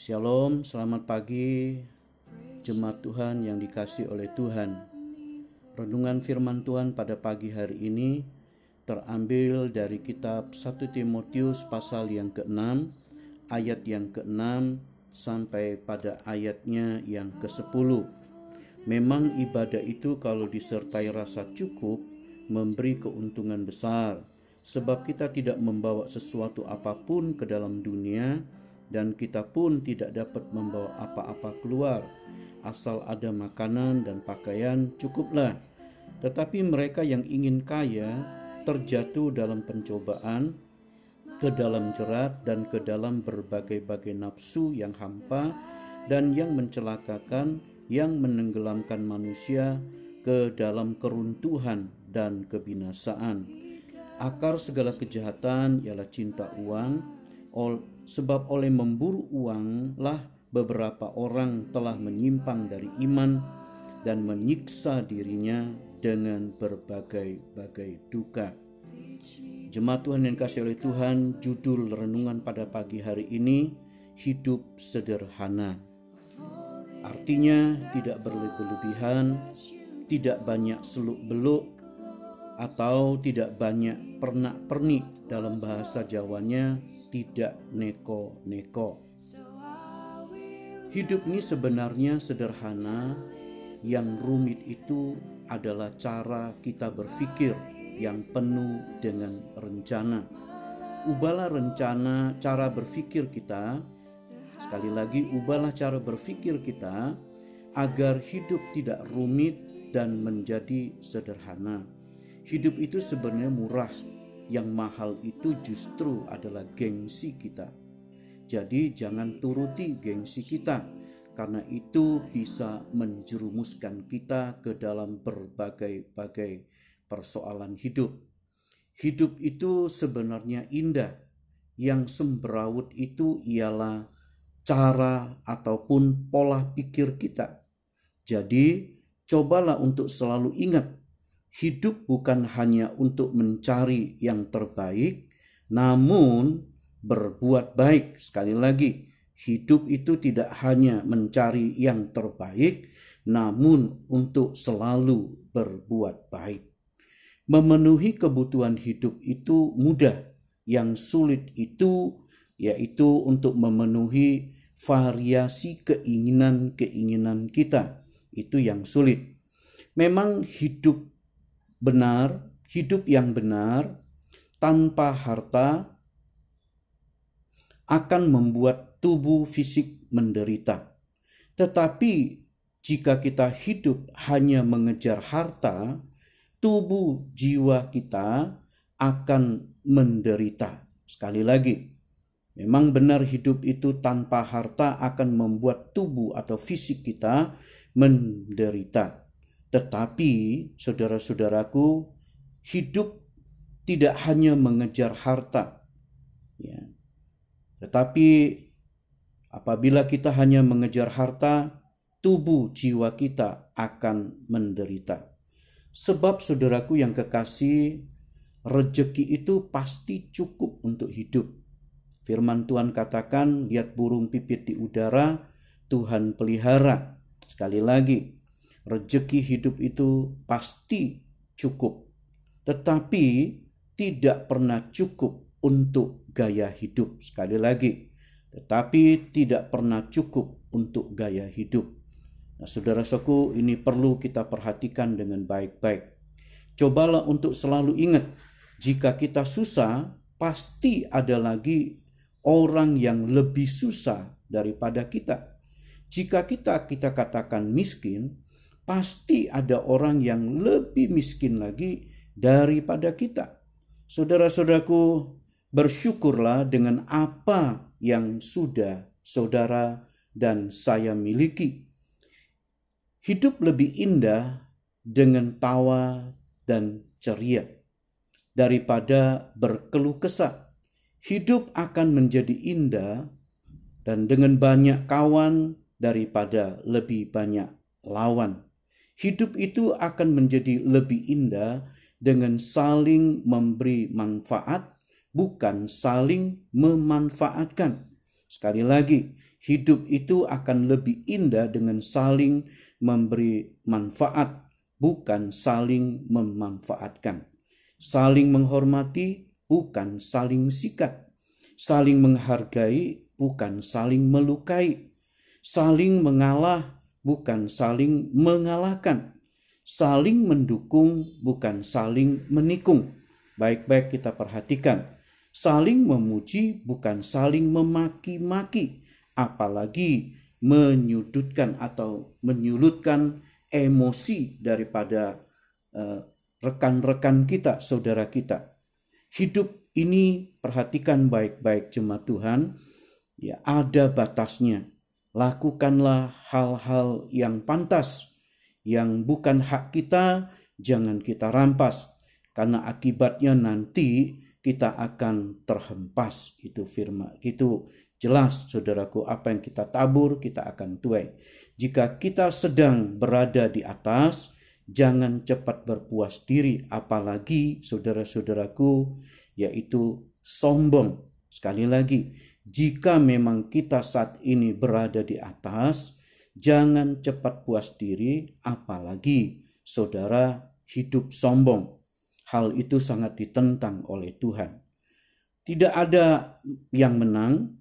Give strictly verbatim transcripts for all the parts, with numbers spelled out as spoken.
Shalom, selamat pagi jemaat Tuhan yang dikasihi oleh Tuhan. Renungan firman Tuhan pada pagi hari ini terambil dari kitab satu Timotius pasal yang keenam, ayat yang keenam sampai pada ayatnya yang kesepuluh. Memang ibadah itu kalau disertai rasa cukup memberi keuntungan besar, sebab kita tidak membawa sesuatu apapun ke dalam dunia, dan kita pun tidak dapat membawa apa-apa keluar. Asal ada makanan dan pakaian, cukuplah. Tetapi mereka yang ingin kaya terjatuh dalam pencobaan, ke dalam jerat, dan ke dalam berbagai-bagai nafsu yang hampa dan yang mencelakakan, yang menenggelamkan manusia ke dalam keruntuhan dan kebinasaan. Akar segala kejahatan ialah cinta uang, ol- sebab oleh memburu uanglah beberapa orang telah menyimpang dari iman dan menyiksa dirinya dengan berbagai-bagai duka. Jemaat Tuhan yang kasih oleh Tuhan, judul renungan pada pagi hari ini, hidup sederhana. Artinya tidak berlebihan, tidak banyak seluk-beluk, atau tidak banyak pernak-pernik. Dalam bahasa Jawanya, tidak neko-neko. Hidup ini sebenarnya sederhana, yang rumit itu adalah cara kita berpikir yang penuh dengan rencana. Ubahlah rencana cara berpikir kita, sekali lagi ubahlah cara berpikir kita agar hidup tidak rumit dan menjadi sederhana. Hidup itu sebenarnya murah, yang mahal itu justru adalah gengsi kita. Jadi jangan turuti gengsi kita, karena itu bisa menjerumuskan kita ke dalam berbagai-bagai persoalan hidup. Hidup itu sebenarnya indah, yang semberawut itu ialah cara ataupun pola pikir kita. Jadi cobalah untuk selalu ingat, hidup bukan hanya untuk mencari yang terbaik, namun berbuat baik. Sekali lagi, hidup itu tidak hanya mencari yang terbaik, namun untuk selalu berbuat baik. Memenuhi kebutuhan hidup itu mudah, yang sulit itu yaitu untuk memenuhi variasi keinginan-keinginan kita. Itu yang sulit. Memang hidup benar, hidup yang benar tanpa harta akan membuat tubuh fisik menderita. Tetapi jika kita hidup hanya mengejar harta, tubuh jiwa kita akan menderita. Sekali lagi, memang benar hidup itu tanpa harta akan membuat tubuh atau fisik kita menderita. Tetapi saudara-saudaraku, hidup tidak hanya mengejar harta, ya. Tetapi apabila kita hanya mengejar harta, tubuh jiwa kita akan menderita. Sebab saudaraku yang kekasih, rejeki itu pasti cukup untuk hidup. Firman Tuhan katakan, lihat burung pipit di udara, Tuhan pelihara. Sekali lagi, rejeki hidup itu pasti cukup. Tetapi tidak pernah cukup untuk gaya hidup. Sekali lagi, tetapi tidak pernah cukup untuk gaya hidup. Nah, saudara-saudaraku, ini perlu kita perhatikan dengan baik-baik. Cobalah untuk selalu ingat, jika kita susah, pasti ada lagi orang yang lebih susah daripada kita. Jika kita kita katakan miskin, pasti ada orang yang lebih miskin lagi daripada kita. Saudara-saudaraku, bersyukurlah dengan apa yang sudah saudara dan saya miliki. Hidup lebih indah dengan tawa dan ceria daripada berkeluh kesah. Hidup akan menjadi indah dan dengan banyak kawan daripada lebih banyak lawan. Hidup itu akan menjadi lebih indah dengan saling memberi manfaat, bukan saling memanfaatkan. Sekali lagi, hidup itu akan lebih indah dengan saling memberi manfaat, bukan saling memanfaatkan. Saling menghormati, bukan saling sikat. Saling menghargai, bukan saling melukai. Saling mengalah, bukan saling mengalahkan. Saling mendukung, bukan saling menikung. Baik-baik kita perhatikan. Saling memuji, bukan saling memaki-maki. Apalagi menyudutkan atau menyulutkan emosi daripada uh, rekan-rekan kita, saudara kita. Hidup ini, perhatikan baik-baik jemaat Tuhan, ya, ada batasnya. Lakukanlah hal-hal yang pantas, yang bukan hak kita, jangan kita rampas. Karena akibatnya nanti kita akan terhempas. Itu firman, itu jelas, saudaraku, apa yang kita tabur, kita akan tuai. Jika kita sedang berada di atas, jangan cepat berpuas diri, apalagi saudara-saudaraku, yaitu sombong. Sekali lagi, jika memang kita saat ini berada di atas, jangan cepat puas diri, apalagi saudara hidup sombong. Hal itu sangat ditentang oleh Tuhan. Tidak ada yang menang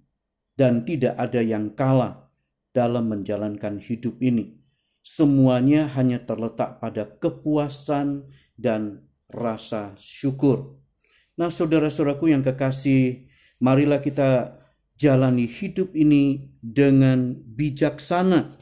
dan tidak ada yang kalah dalam menjalankan hidup ini. Semuanya hanya terletak pada kepuasan dan rasa syukur. Nah, saudara-saudaraku yang kekasih, marilah kita jalani hidup ini dengan bijaksana.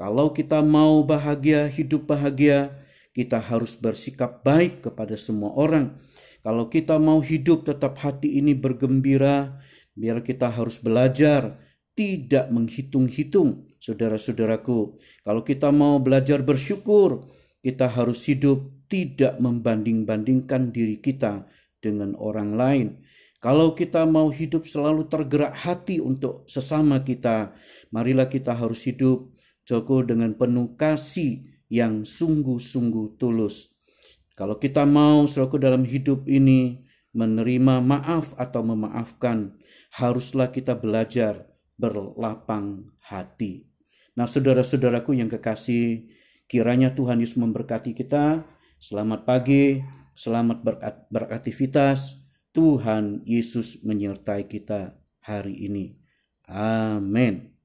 Kalau kita mau bahagia, hidup bahagia, kita harus bersikap baik kepada semua orang. Kalau kita mau hidup tetap hati ini bergembira, biar kita harus belajar tidak menghitung-hitung, saudara-saudaraku. Kalau kita mau belajar bersyukur, kita harus hidup tidak membanding-bandingkan diri kita dengan orang lain. Kalau kita mau hidup selalu tergerak hati untuk sesama kita, marilah kita harus hidup Joko dengan penuh kasih yang sungguh-sungguh tulus. Kalau kita mau selaku dalam hidup ini menerima maaf atau memaafkan, haruslah kita belajar berlapang hati. Nah, saudara-saudaraku yang kekasih, kiranya Tuhan Yesus memberkati kita. Selamat pagi, selamat beraktivitas. Tuhan Yesus menyertai kita hari ini. Amin.